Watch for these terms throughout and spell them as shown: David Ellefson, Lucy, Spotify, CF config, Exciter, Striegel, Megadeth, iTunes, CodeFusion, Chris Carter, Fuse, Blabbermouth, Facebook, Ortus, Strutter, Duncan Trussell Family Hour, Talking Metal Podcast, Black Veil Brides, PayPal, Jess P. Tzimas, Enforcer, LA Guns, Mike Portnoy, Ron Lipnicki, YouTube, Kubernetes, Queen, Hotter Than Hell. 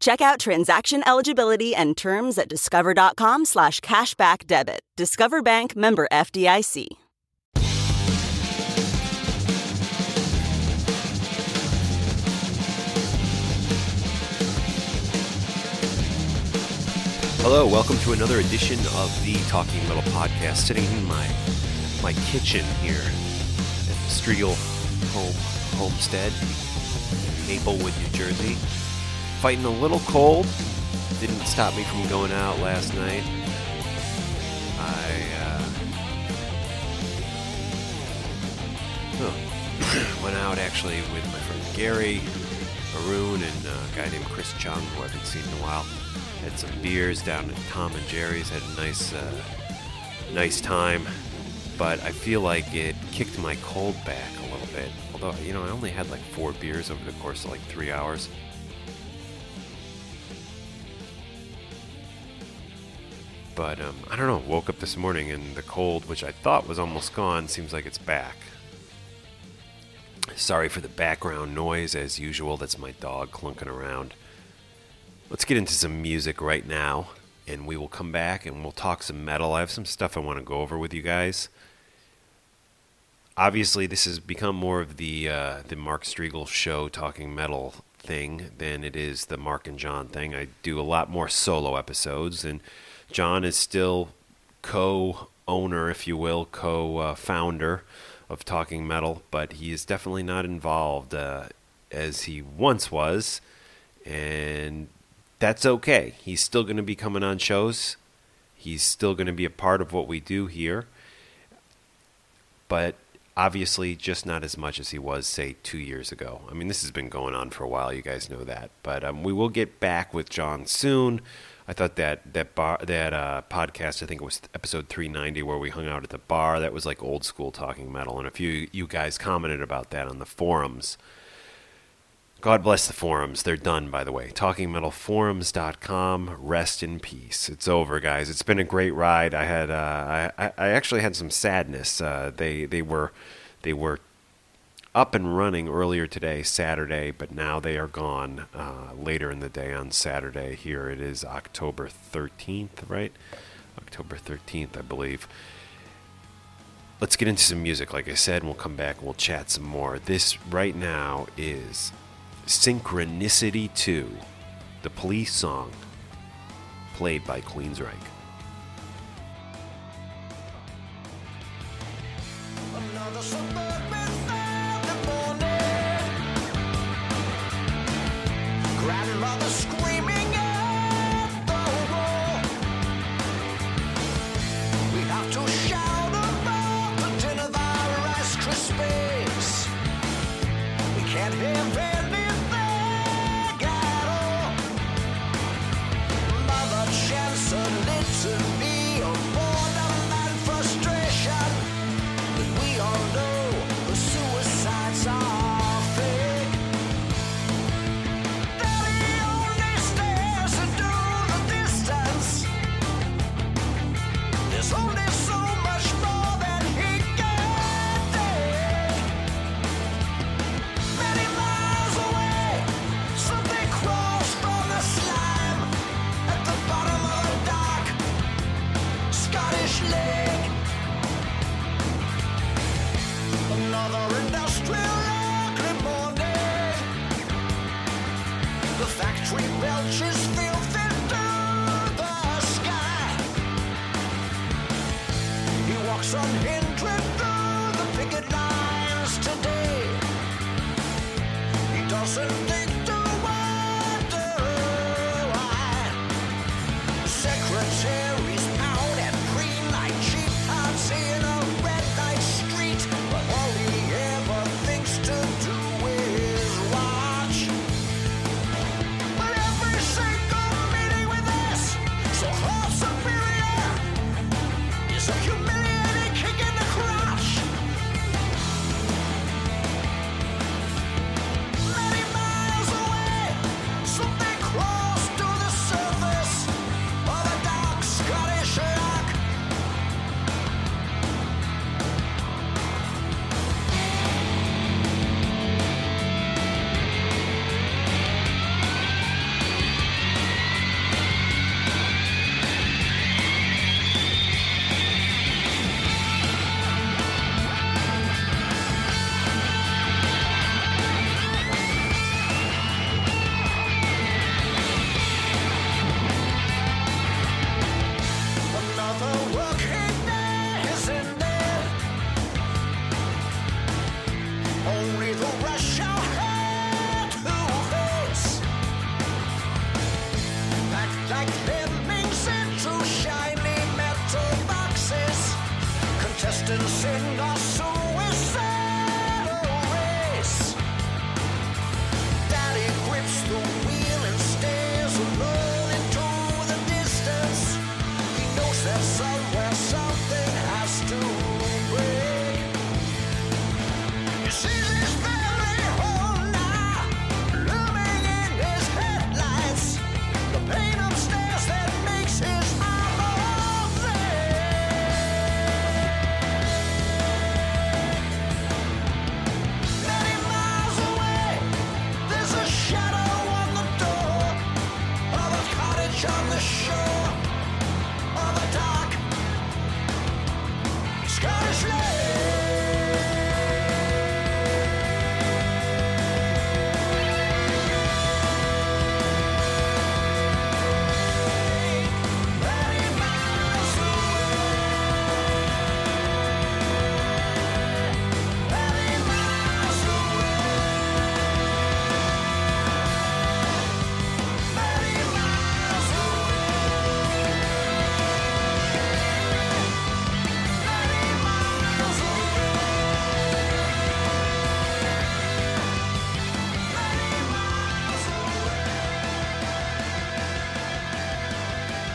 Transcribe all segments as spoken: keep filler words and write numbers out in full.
Check out transaction eligibility and terms at discover.com slash cashback debit. Discover Bank, member F D I C. Hello, welcome to another edition of the Talking Metal Podcast. Sitting in my my kitchen here at the Striegel home homestead in Maplewood, New Jersey. Fighting a little cold. Didn't stop me from going out last night. I, uh... Huh. Went out, actually, with my friend Gary, Arun, and uh, a guy named Chris Chung, who I haven't seen in a while. Had some beers down at Tom and Jerry's. Had a nice, uh, nice time. But I feel like it kicked my cold back a little bit. Although, you know, I only had, like, four beers over the course of, like, three hours. But, um, I don't know, woke up this morning and the cold, which I thought was almost gone, seems like it's back. Sorry for the background noise, as usual. That's my dog clunking around. Let's get into some music right now, and we will come back and we'll talk some metal. I have some stuff I want to go over with you guys. Obviously, this has become more of the, uh, the Mark Striegel show talking metal thing than it is the Mark and John thing. I do a lot more solo episodes, and John is still co-owner, if you will, co-founder of Talking Metal, but he is definitely not involved uh, as he once was, and that's okay. He's still going to be coming on shows. He's still going to be a part of what we do here, but obviously just not as much as he was, say, two years ago. I mean, this has been going on for a while. You guys know that, but um, we will get back with John soon. I thought that that bar, that uh, podcast, I think it was episode three ninety, where we hung out at the bar, that was like old school talking metal. And a few you guys commented about that on the forums. God bless the forums. They're done, by the way. talking metal forums dot com. Rest in peace. It's over, guys. It's been a great ride. I had uh, I I actually had some sadness. Uh, they they were they were up and running earlier today, Saturday, but now they are gone uh, later in the day on Saturday. Here it is October thirteenth, right? October thirteenth, I believe. Let's get into some music, like I said, and we'll come back and we'll chat some more. This right now is Synchronicity two, the Police song, played by Queensryche. Some interest.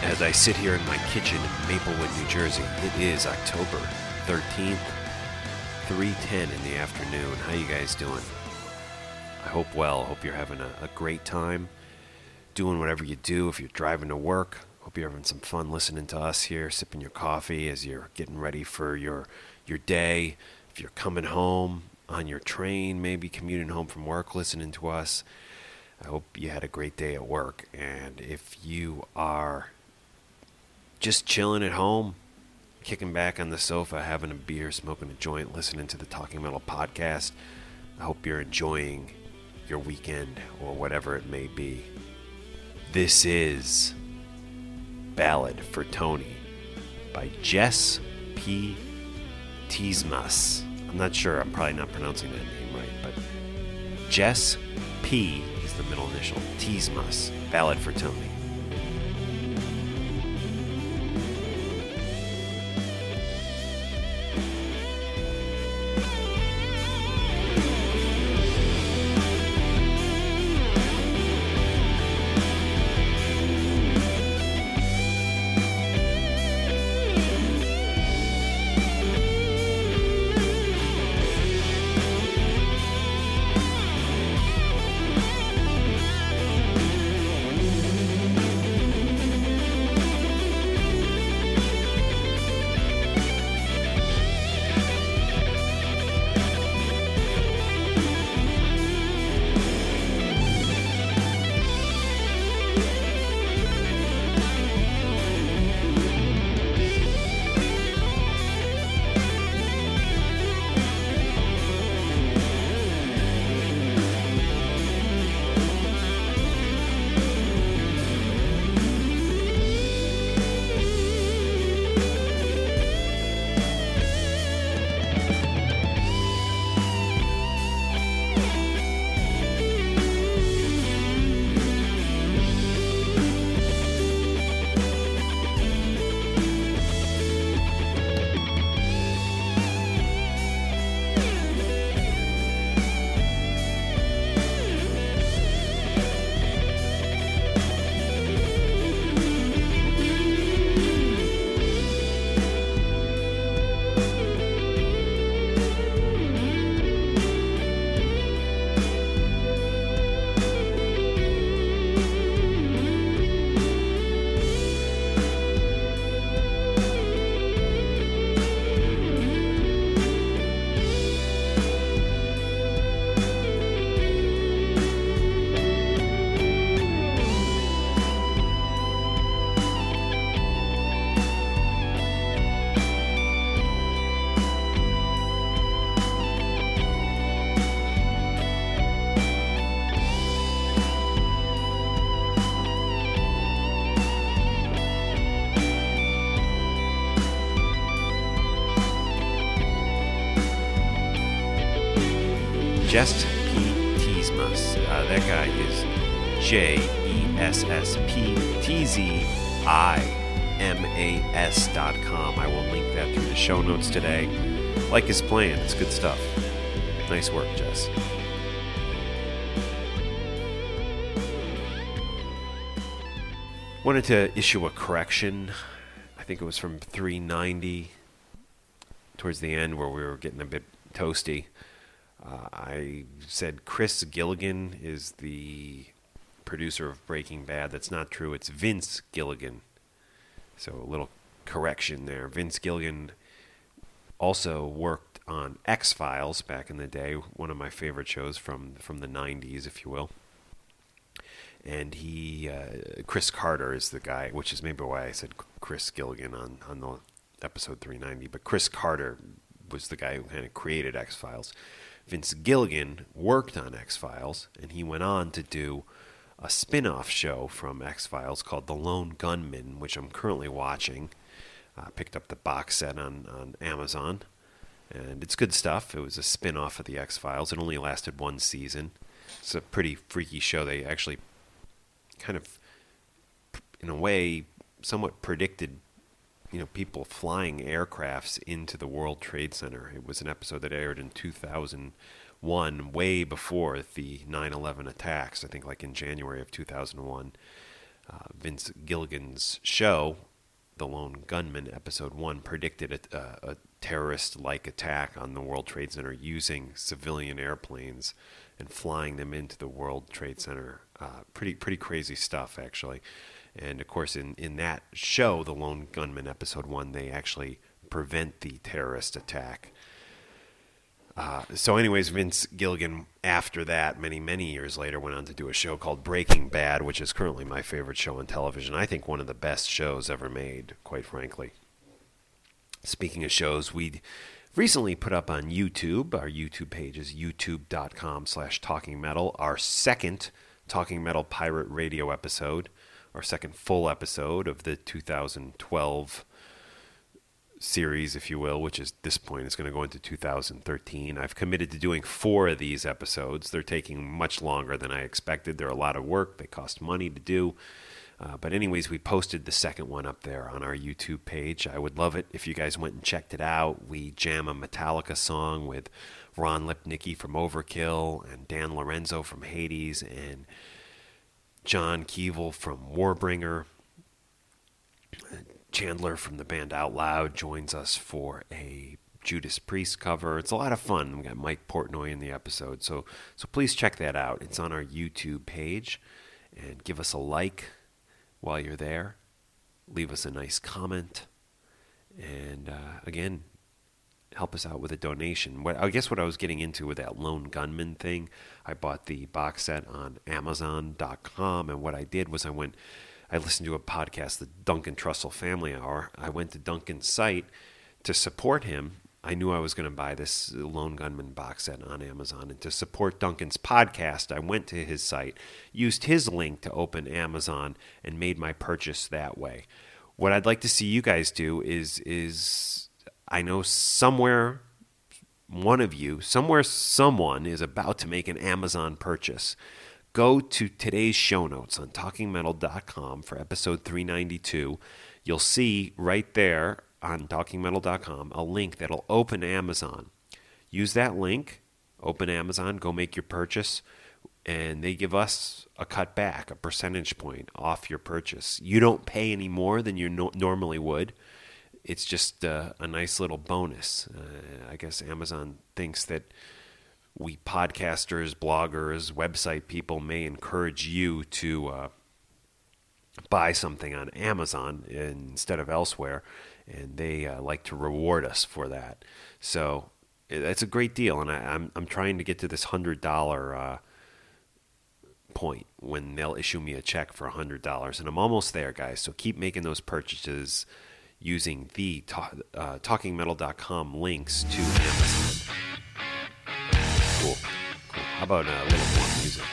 As I sit here in my kitchen in Maplewood, New Jersey, it is October thirteenth, three ten in the afternoon. How you guys doing? I hope well. Hope you're having a, a great time doing whatever you do. If you're driving to work, hope you're having some fun listening to us here, sipping your coffee as you're getting ready for your, your day. If you're coming home on your train, maybe commuting home from work, listening to us. I hope you had a great day at work. And if you are just chilling at home, kicking back on the sofa, having a beer, smoking a joint, listening to the Talking Metal Podcast, I hope you're enjoying your weekend or whatever it may be. This is Ballad for Tony by Jess P. Tzimas. I'm not sure. I'm probably not pronouncing that name right, but Jess P is the middle initial. Tzimas. Ballad for Tony. Jess P. Tzimas. Uh, that guy is J E S S P T Z I M A S dot com. I will link that through the show notes today. Like his plan. It's good stuff. Nice work, Jess. Wanted to issue a correction. I think it was from three ninety towards the end where we were getting a bit toasty. Uh, I said Chris Gilligan is the producer of Breaking Bad. That's not true. It's Vince Gilligan. So a little correction there. Vince Gilligan also worked on X-Files back in the day, one of my favorite shows from, from the nineties, if you will. And he, uh, Chris Carter is the guy, which is maybe why I said Chris Gilligan on, on the episode three ninety. But Chris Carter was the guy who kind of created X-Files. Vince Gilligan worked on X-Files, and he went on to do a spin-off show from X-Files called The Lone Gunman, which I'm currently watching. I uh, picked up the box set on, on Amazon, and it's good stuff. It was a spin-off of the X-Files. It only lasted one season. It's a pretty freaky show. They actually kind of, in a way, somewhat predicted, you know, people flying aircrafts into the World Trade Center. It was an episode that aired in two thousand one, way before the nine eleven attacks, I think like in January of two thousand one. Uh, Vince Gilligan's show, The Lone Gunman, episode one, predicted a, a, a terrorist-like attack on the World Trade Center using civilian airplanes and flying them into the World Trade Center. Uh, pretty pretty crazy stuff, actually. And, of course, in, in that show, The Lone Gunman, Episode one, they actually prevent the terrorist attack. Uh, so, anyways, Vince Gilligan, after that, many, many years later, went on to do a show called Breaking Bad, which is currently my favorite show on television. I think one of the best shows ever made, quite frankly. Speaking of shows, we recently put up on YouTube, our YouTube page is youtube dot com slash talking metal, our second Talking Metal Pirate Radio episode, our second full episode of the two thousand twelve series, if you will, which is, at this point, is going to go into two thousand thirteen. I've committed to doing four of these episodes. They're taking much longer than I expected. They're a lot of work. They cost money to do. Uh, but anyways, we posted the second one up there on our YouTube page. I would love it if you guys went and checked it out. We jam a Metallica song with Ron Lipnicki from Overkill and Dan Lorenzo from Hades and John Kevill from Warbringer. Chandler from the band Out Loud joins us for a Judas Priest cover. It's a lot of fun. We got Mike Portnoy in the episode. So, so please check that out. It's on our YouTube page. And give us a like. While you're there, leave us a nice comment, and uh, again, help us out with a donation. What I guess what I was getting into with that Lone Gunman thing, I bought the box set on Amazon dot com, and what I did was I went, I listened to a podcast, the Duncan Trussell Family Hour. I went to Duncan's site to support him. I knew I was going to buy this Lone Gunman box set on Amazon. And to support Duncan's podcast, I went to his site, used his link to open Amazon, and made my purchase that way. What I'd like to see you guys do is, is I know somewhere, one of you, somewhere someone is about to make an Amazon purchase. Go to today's show notes on talking metal dot com for episode three ninety-two. You'll see right there on talking metal dot com, a link that'll open Amazon. Use that link, open Amazon, go make your purchase, and they give us a cutback, a percentage point off your purchase. You don't pay any more than you no- normally would. It's just uh, a nice little bonus. Uh, I guess Amazon thinks that we podcasters, bloggers, website people may encourage you to uh, buy something on Amazon instead of elsewhere. And they uh, like to reward us for that. So that's a great deal. And I, I'm I'm trying to get to this one hundred dollars uh, point when they'll issue me a check for one hundred dollars. And I'm almost there, guys. So keep making those purchases using the ta- uh, talking metal dot com links to Amazon. Cool. cool. How about a little more music?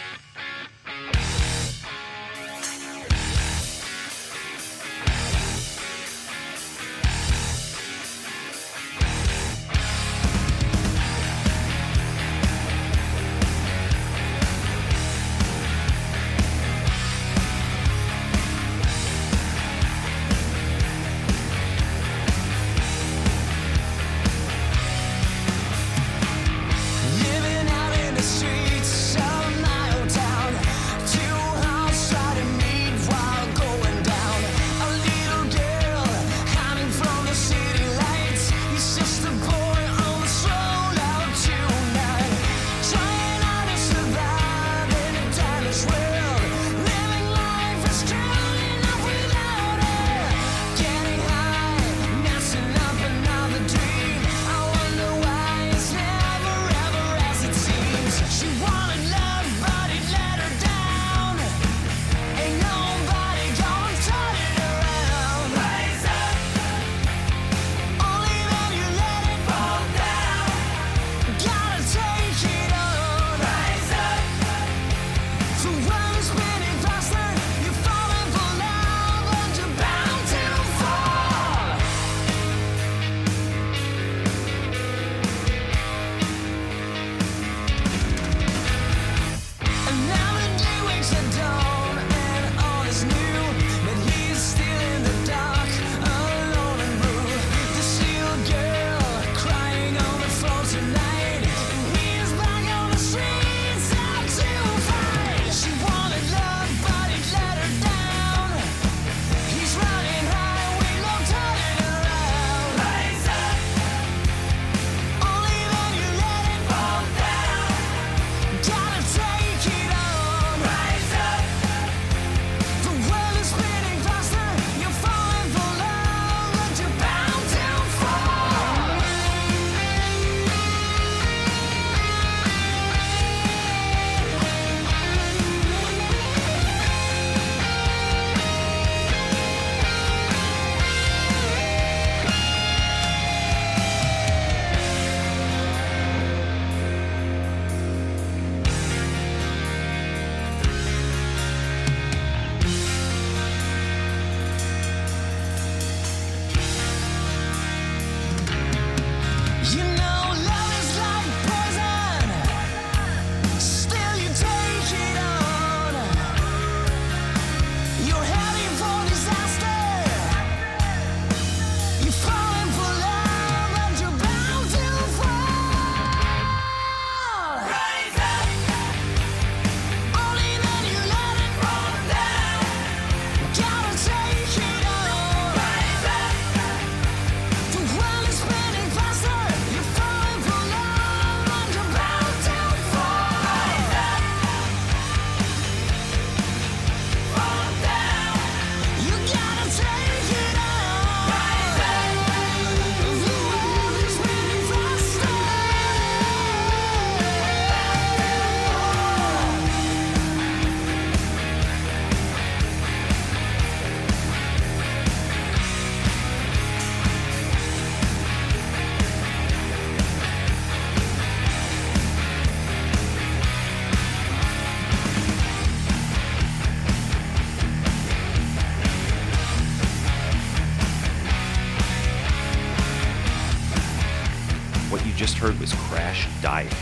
just heard was Crash Diet.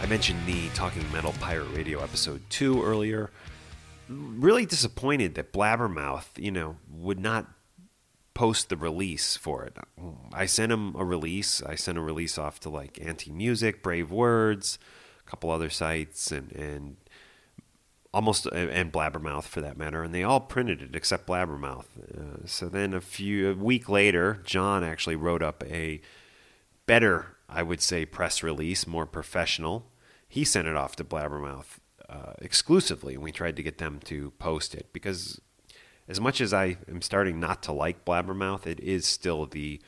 I mentioned the Talking Metal Pirate Radio episode two earlier. Really disappointed that Blabbermouth, you know, would not post the release for it. I sent him a release. I sent a release off to like Anti-Music, Brave Words, a couple other sites, and and almost and Blabbermouth for that matter, and they all printed it except Blabbermouth. Uh, so then a few a week later, John actually wrote up a better, I would say, press release, more professional. He sent it off to Blabbermouth uh, exclusively, and we tried to get them to post it because, as much as I am starting not to like Blabbermouth, it is still the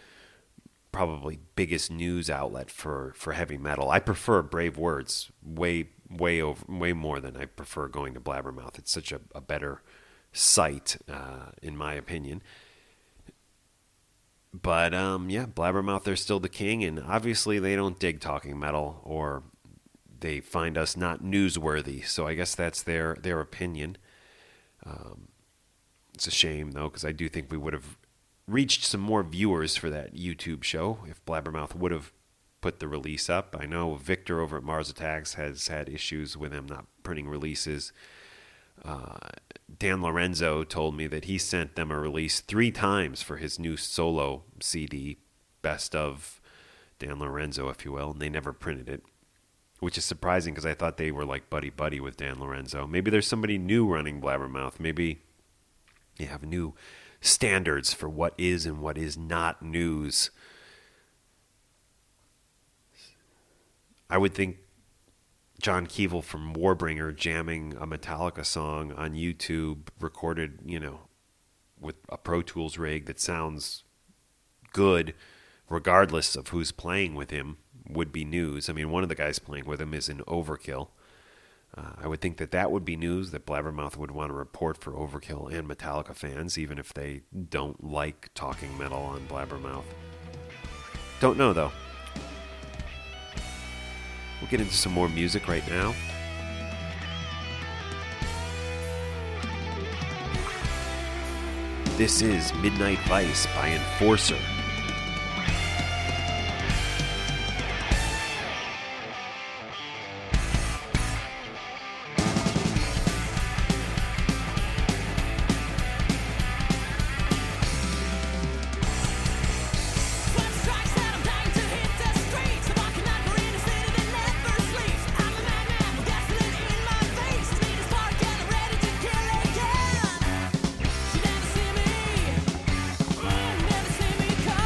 probably biggest news outlet for, for heavy metal. I prefer Brave Words way way over way more than I prefer going to Blabbermouth. It's such a, a better site, uh, in my opinion. But um, yeah, Blabbermouth, they're still the king, and obviously they don't dig Talking Metal, or they find us not newsworthy. So I guess that's their their opinion. Um, It's a shame, though, because I do think we would have reached some more viewers for that YouTube show if Blabbermouth would have put the release up. I know Victor over at Mars Attacks has had issues with them not printing releases. Uh, Dan Lorenzo told me that he sent them a release three times for his new solo C D, Best of Dan Lorenzo, if you will, and they never printed it, which is surprising because I thought they were like buddy-buddy with Dan Lorenzo. Maybe there's somebody new running Blabbermouth. Maybe you have new standards for what is and what is not news. I would think John Kevill from Warbringer jamming a Metallica song on YouTube, recorded, you know, with a Pro Tools rig that sounds good, regardless of who's playing with him, would be news. I mean, one of the guys playing with him is in Overkill. Uh, I would think that that would be news that Blabbermouth would want to report for Overkill and Metallica fans, even if they don't like Talking Metal on Blabbermouth. Don't know, though. We'll get into some more music right now. This is Midnight Vice by Enforcer. Because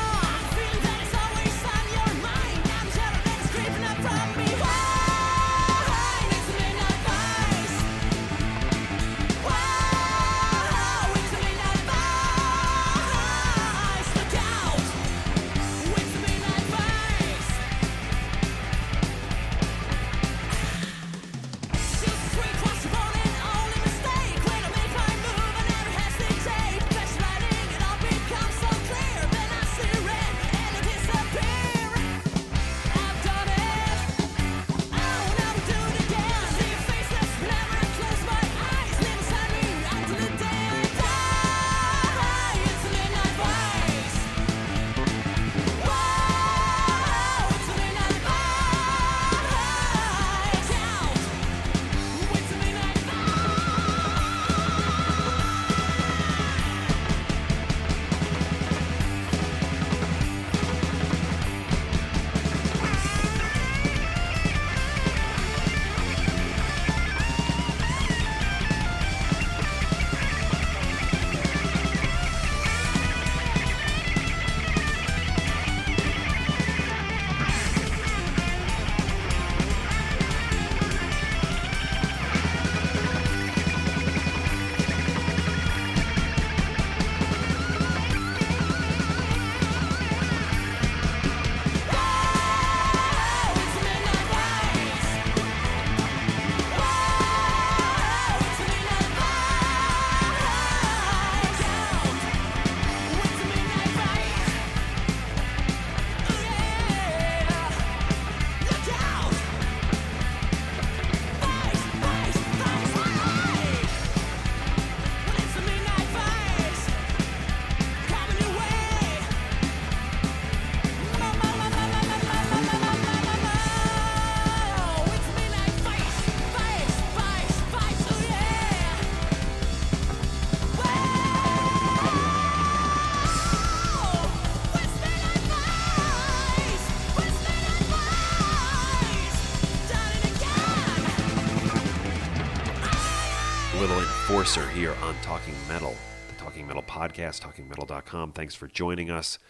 Enforcer here on Talking Metal, the Talking Metal Podcast, talking metal dot com. Thanks for joining us.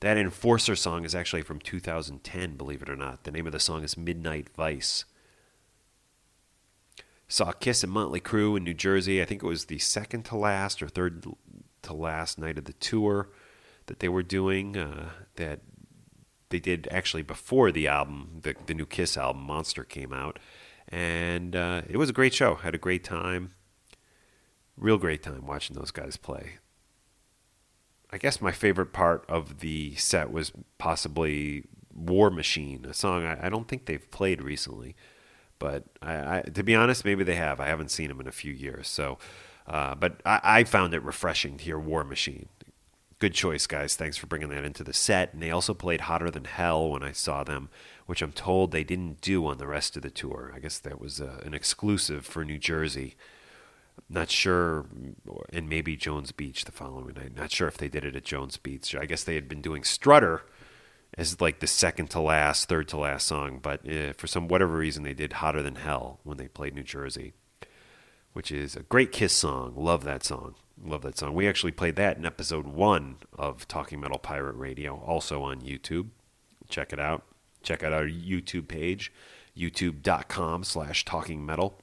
That Enforcer song is actually from two thousand ten, believe it or not. The name of the song is Midnight Vice. Saw Kiss and Motley Crue in New Jersey. I think it was the second to last or third to last night of the tour that they were doing, uh, that they did actually before the album, the, the new Kiss album, Monster, came out. And uh, it was a great show. Had a great time. Real great time watching those guys play. I guess my favorite part of the set was possibly War Machine, a song I, I don't think they've played recently. But I, I, to be honest, maybe they have. I haven't seen them in a few years. So, uh, But I, I found it refreshing to hear War Machine. Good choice, guys. Thanks for bringing that into the set. And they also played Hotter Than Hell when I saw them, which I'm told they didn't do on the rest of the tour. I guess that was uh, an exclusive for New Jersey. Not sure, and maybe Jones Beach the following night. Not sure if they did it at Jones Beach. I guess they had been doing Strutter as like the second to last, third to last song, but uh, for some whatever reason they did Hotter Than Hell when they played New Jersey, which is a great Kiss song. Love that song. Love that song. We actually played that in episode one of Talking Metal Pirate Radio, also on YouTube. Check it out. Check out our YouTube page, youtube dot com slash talking metal.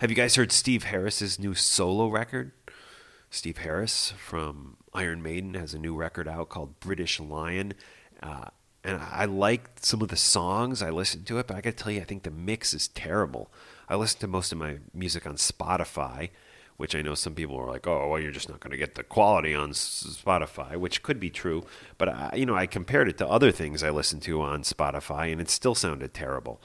Have you guys heard Steve Harris's new solo record? Steve Harris from Iron Maiden has a new record out called British Lion. Uh, and I like some of the songs. I listened to it, but I got to tell you, I think the mix is terrible. I listen to most of my music on Spotify, which I know some people are like, oh, well, you're just not going to get the quality on Spotify, which could be true. But, I, you know, I compared it to other things I listened to on Spotify, and it still sounded terrible.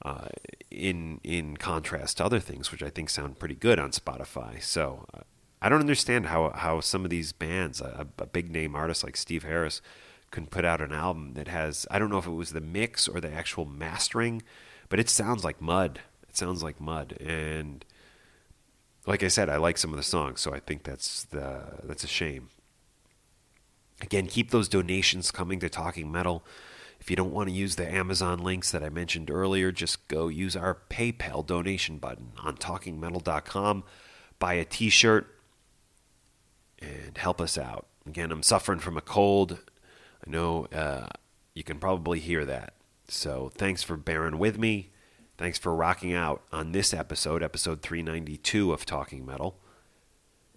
Uh, in in contrast to other things, which I think sound pretty good on Spotify. So uh, I don't understand how, how some of these bands, a, a big-name artist like Steve Harris, can put out an album that has, I don't know if it was the mix or the actual mastering, but it sounds like mud. It sounds like mud. And like I said, I like some of the songs, so I think that's the that's a shame. Again, keep those donations coming to Talking Metal. If you don't want to use the Amazon links that I mentioned earlier, just go use our PayPal donation button on talking metal dot com. Buy a t-shirt and help us out. Again, I'm suffering from a cold. I know uh, you can probably hear that. So thanks for bearing with me. Thanks for rocking out on this episode, episode three ninety-two of Talking Metal.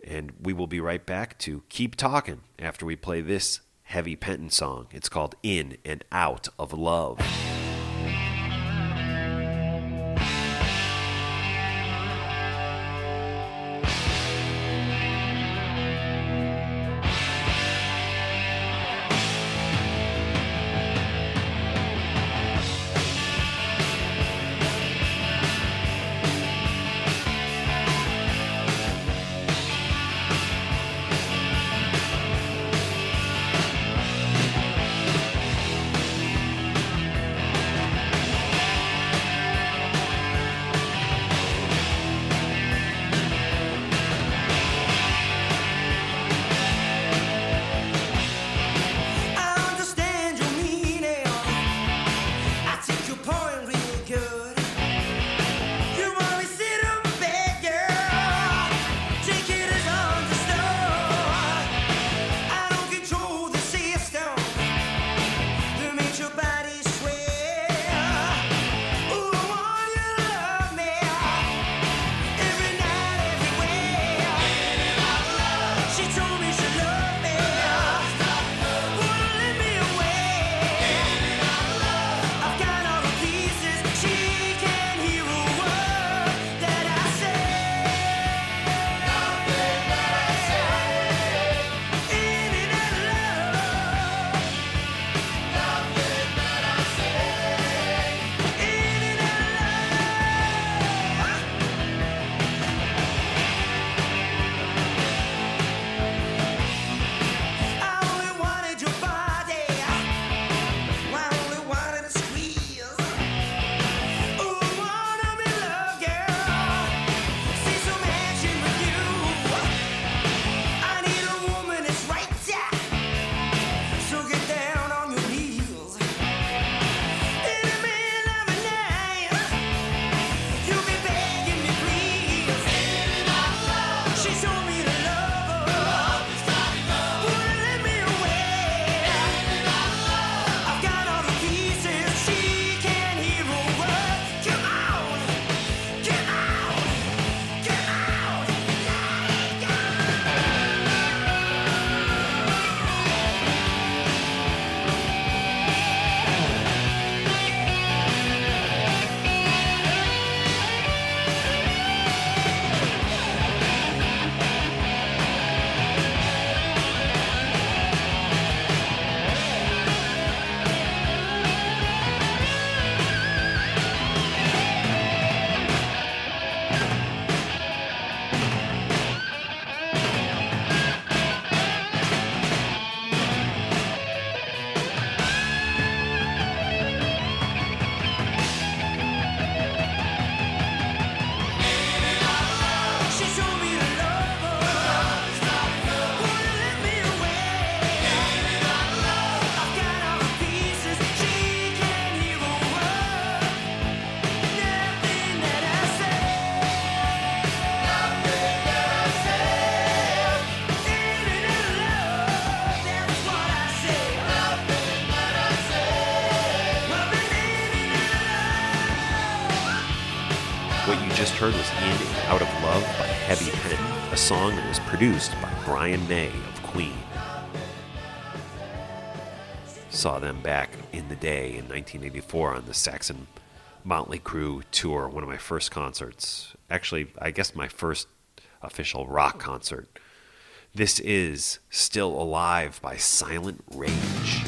And we will be right back to keep talking after we play this Heavy Penton song. It's called In and Out of Love. just heard was In and Out of Love by Heavy Pen, a song that was produced by Brian May of Queen. Saw them back in the day in nineteen eighty-four on the Saxon Motley Crue tour, one of my first concerts. Actually, I guess my first official rock concert. This is Still Alive by Silent Rage.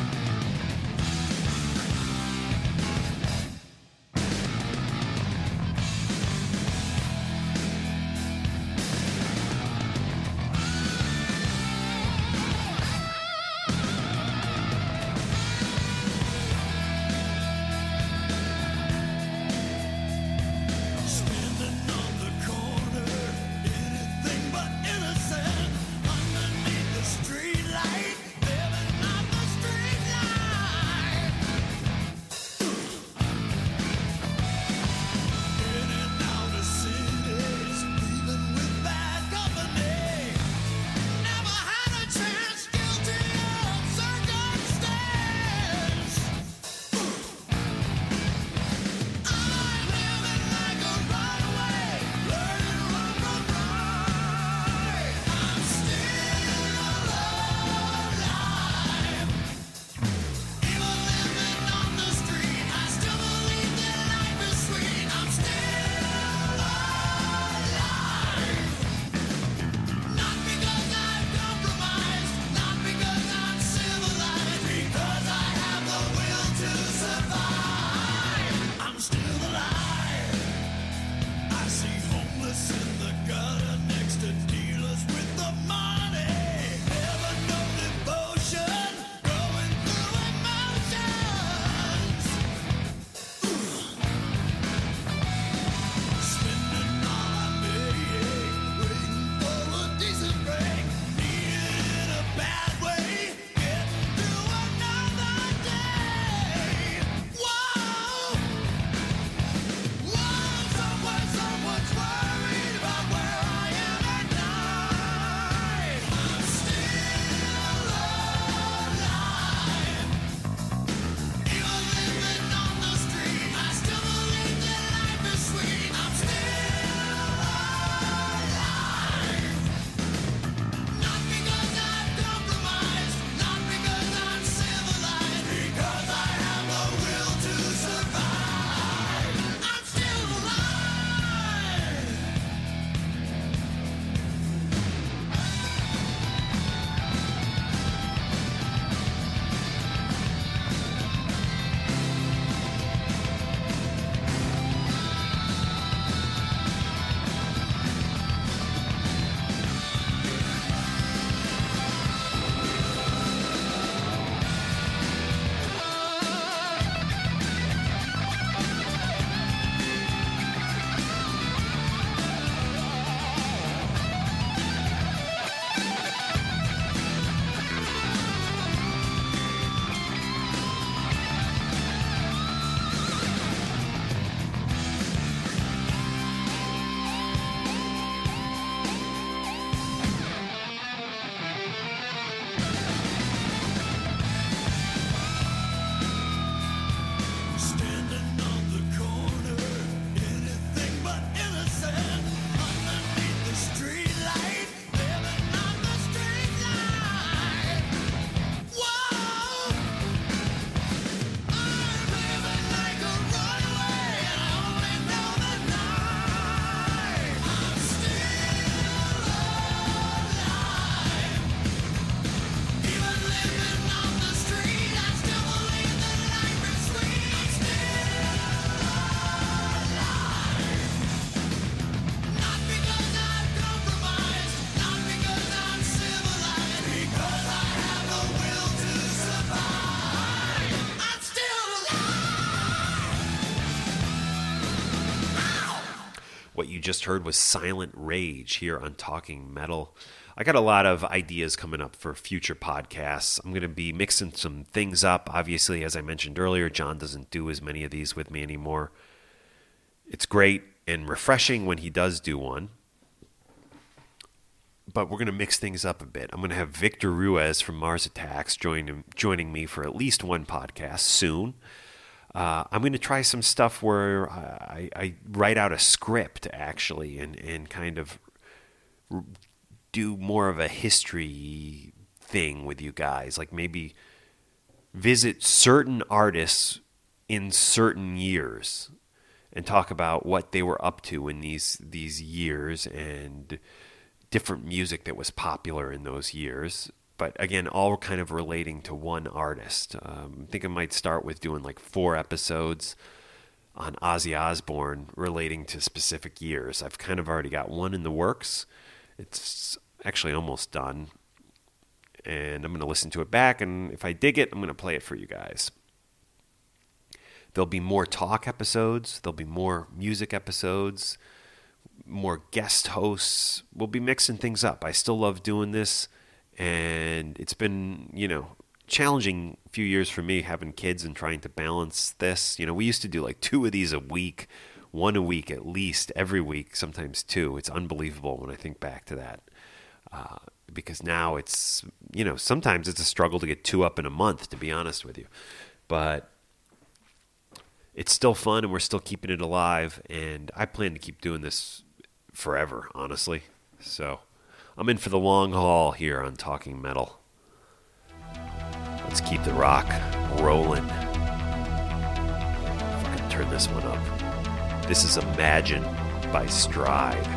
Just heard was Silent Rage here on Talking Metal. I got a lot of ideas coming up for future podcasts. I'm going to be mixing some things up. Obviously, as I mentioned earlier, John doesn't do as many of these with me anymore. It's great and refreshing when he does do one. But we're going to mix things up a bit. I'm going to have Victor Ruiz from Mars Attacks join, joining me for at least one podcast soon. Uh, I'm going to try some stuff where I, I write out a script, actually, and, and kind of do more of a history thing with you guys. Like maybe visit certain artists in certain years and talk about what they were up to in these these years and different music that was popular in those years. But again, all kind of relating to one artist. Um, I think I might start with doing like four episodes on Ozzy Osbourne relating to specific years. I've kind of already got one in the works. It's actually almost done. And I'm going to listen to it back. And if I dig it, I'm going to play it for you guys. There'll be more talk episodes. There'll be more music episodes, more guest hosts. We'll be mixing things up. I still love doing this. And it's been, you know, challenging few years for me having kids and trying to balance this. You know, we used to do like two of these a week, one a week at least, every week, sometimes two. It's unbelievable when I think back to that. Uh, because now it's, you know, sometimes it's a struggle to get two up in a month, to be honest with you. But it's still fun and we're still keeping it alive. And I plan to keep doing this forever, honestly. So I'm in for the long haul here on Talking Metal. Let's keep the rock rolling. If I can turn this one up. This is Imagine by Stride.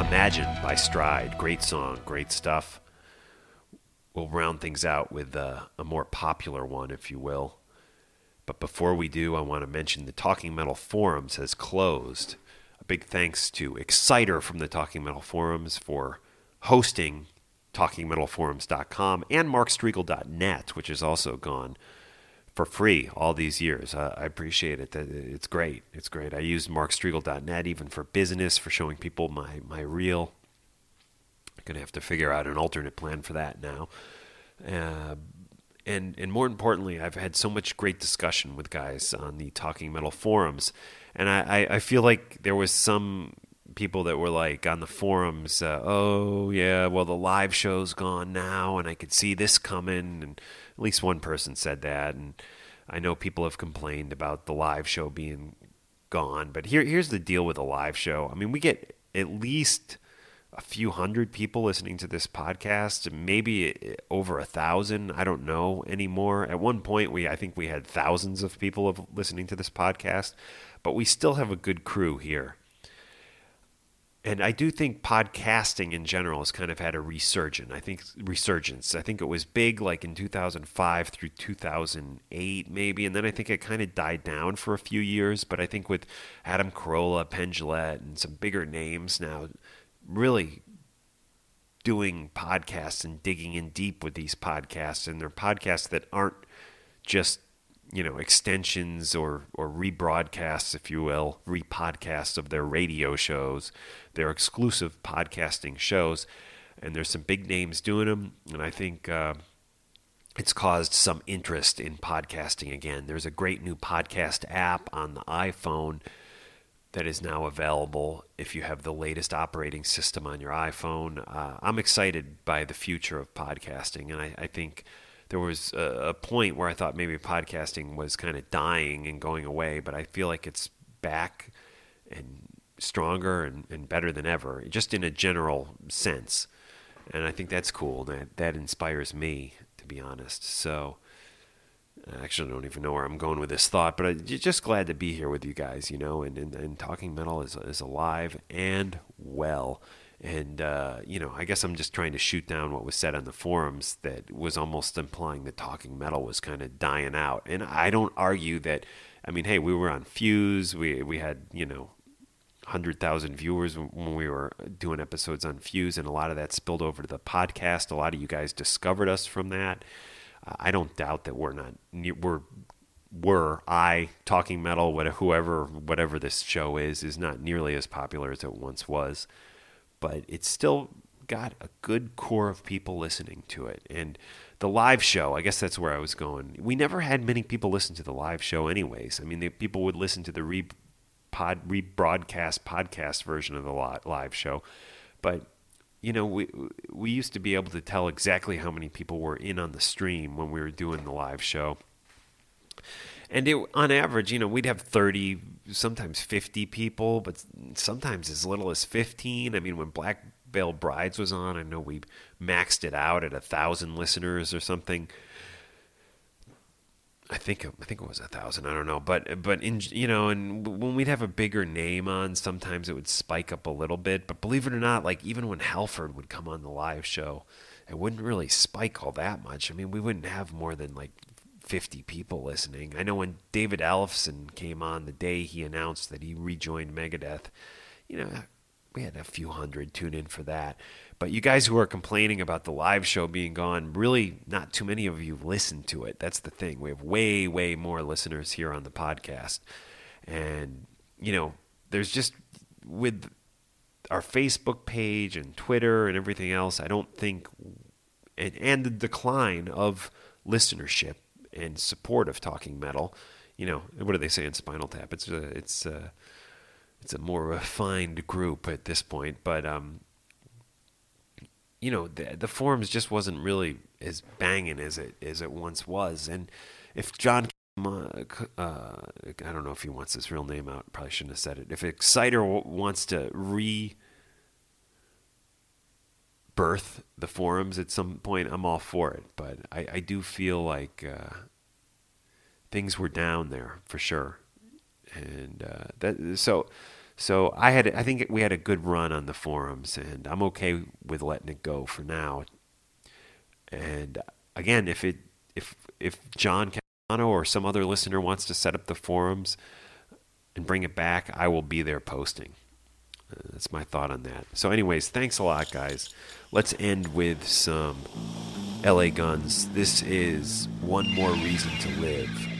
Imagine by Stride. Great song, great stuff. We'll round things out with uh, a more popular one, if you will. But before we do, I want to mention the Talking Metal Forums has closed. A big thanks to Exciter from the Talking Metal Forums for hosting talking metal forums dot com and mark striegel dot net, which is also gone for free all these years. Uh, I appreciate it. It's great. It's great. I used mark striegel dot net even for business, for showing people my, my reel. I'm going to have to figure out an alternate plan for that now. Uh, and, and more importantly, I've had so much great discussion with guys on the Talking Metal forums. And I, I, I feel like there was some people that were like on the forums, uh, oh, yeah, well, the live show's gone now, and I could see this coming, and at least one person said that, and I know people have complained about the live show being gone, but here, here's the deal with the live show. I mean, we get at least a few hundred people listening to this podcast, maybe over a thousand, I don't know anymore. At one point, we I think we had thousands of people of listening to this podcast, but we still have a good crew here. And I do think podcasting in general has kind of had a resurgence. I think resurgence. I think it was big like in two thousand five through two thousand eight maybe, and then I think it kind of died down for a few years. But I think with Adam Carolla, Penn Jillette, and some bigger names now really doing podcasts and digging in deep with these podcasts, and they're podcasts that aren't just, you know, extensions or, or rebroadcasts, if you will, repodcasts of their radio shows, their exclusive podcasting shows. And there's some big names doing them. And I think uh, it's caused some interest in podcasting again. There's a great new podcast app on the iPhone that is now available if you have the latest operating system on your iPhone. Uh, I'm excited by the future of podcasting. And I, I think there was a point where I thought maybe podcasting was kind of dying and going away, but I feel like it's back and stronger and, and better than ever, just in a general sense. And I think that's cool. That, that inspires me, to be honest. So I actually don't even know where I'm going with this thought, but I'm just glad to be here with you guys, you know, and, and, and Talking Metal is, is alive and well. And, uh, you know, I guess I'm just trying to shoot down what was said on the forums that was almost implying that Talking Metal was kind of dying out. And I don't argue that. I mean, hey, we were on Fuse. We we had, you know, one hundred thousand viewers when we were doing episodes on Fuse, and a lot of that spilled over to the podcast. A lot of you guys discovered us from that. I don't doubt that we're not, we're, were I, Talking Metal, whatever, whoever, whatever this show is, is not nearly as popular as it once was. But it's still got a good core of people listening to it. And the live show, I guess that's where I was going. We never had many people listen to the live show anyways. I mean, the people would listen to the re- pod, rebroadcast podcast version of the live show. But, you know, we we used to be able to tell exactly how many people were in on the stream when we were doing the live show. And it, on average, you know, we'd have thirty, sometimes fifty people, but sometimes as little as fifteen. I mean, when Black Veil Brides was on, I know we maxed it out at one thousand listeners or something. I think I think it was one thousand, I don't know. But, but in, you know, and when we'd have a bigger name on, sometimes it would spike up a little bit. But believe it or not, like even when Halford would come on the live show, it wouldn't really spike all that much. I mean, we wouldn't have more than like fifty people listening. I know when David Ellefson came on the day he announced that he rejoined Megadeth, you know, we had a few hundred tune in for that. But you guys who are complaining about the live show being gone, really not too many of you listened to it. That's the thing. We have way, way more listeners here on the podcast. And, you know, there's just, with our Facebook page and Twitter and everything else, I don't think, and, and the decline of listenership and support of Talking Metal, you know, what do they say in Spinal Tap? It's a, it's a, it's a more refined group at this point. But, um, you know, the, the forums just wasn't really as banging as it as it once was. And if John, uh, I don't know if he wants his real name out, probably shouldn't have said it. If Exciter wants to re... birth the forums at some point, I'm all for it. But I, I do feel like uh, things were down there for sure. And uh, that so So I had, I think we had a good run on the forums, and I'm okay with letting it go for now. And again, if it, if if John Cano or some other listener wants to set up the forums and bring it back, I will be there posting. Uh, that's my thought on that. So anyways, thanks a lot, guys. Let's end with some L A Guns. This is One More Reason to Live.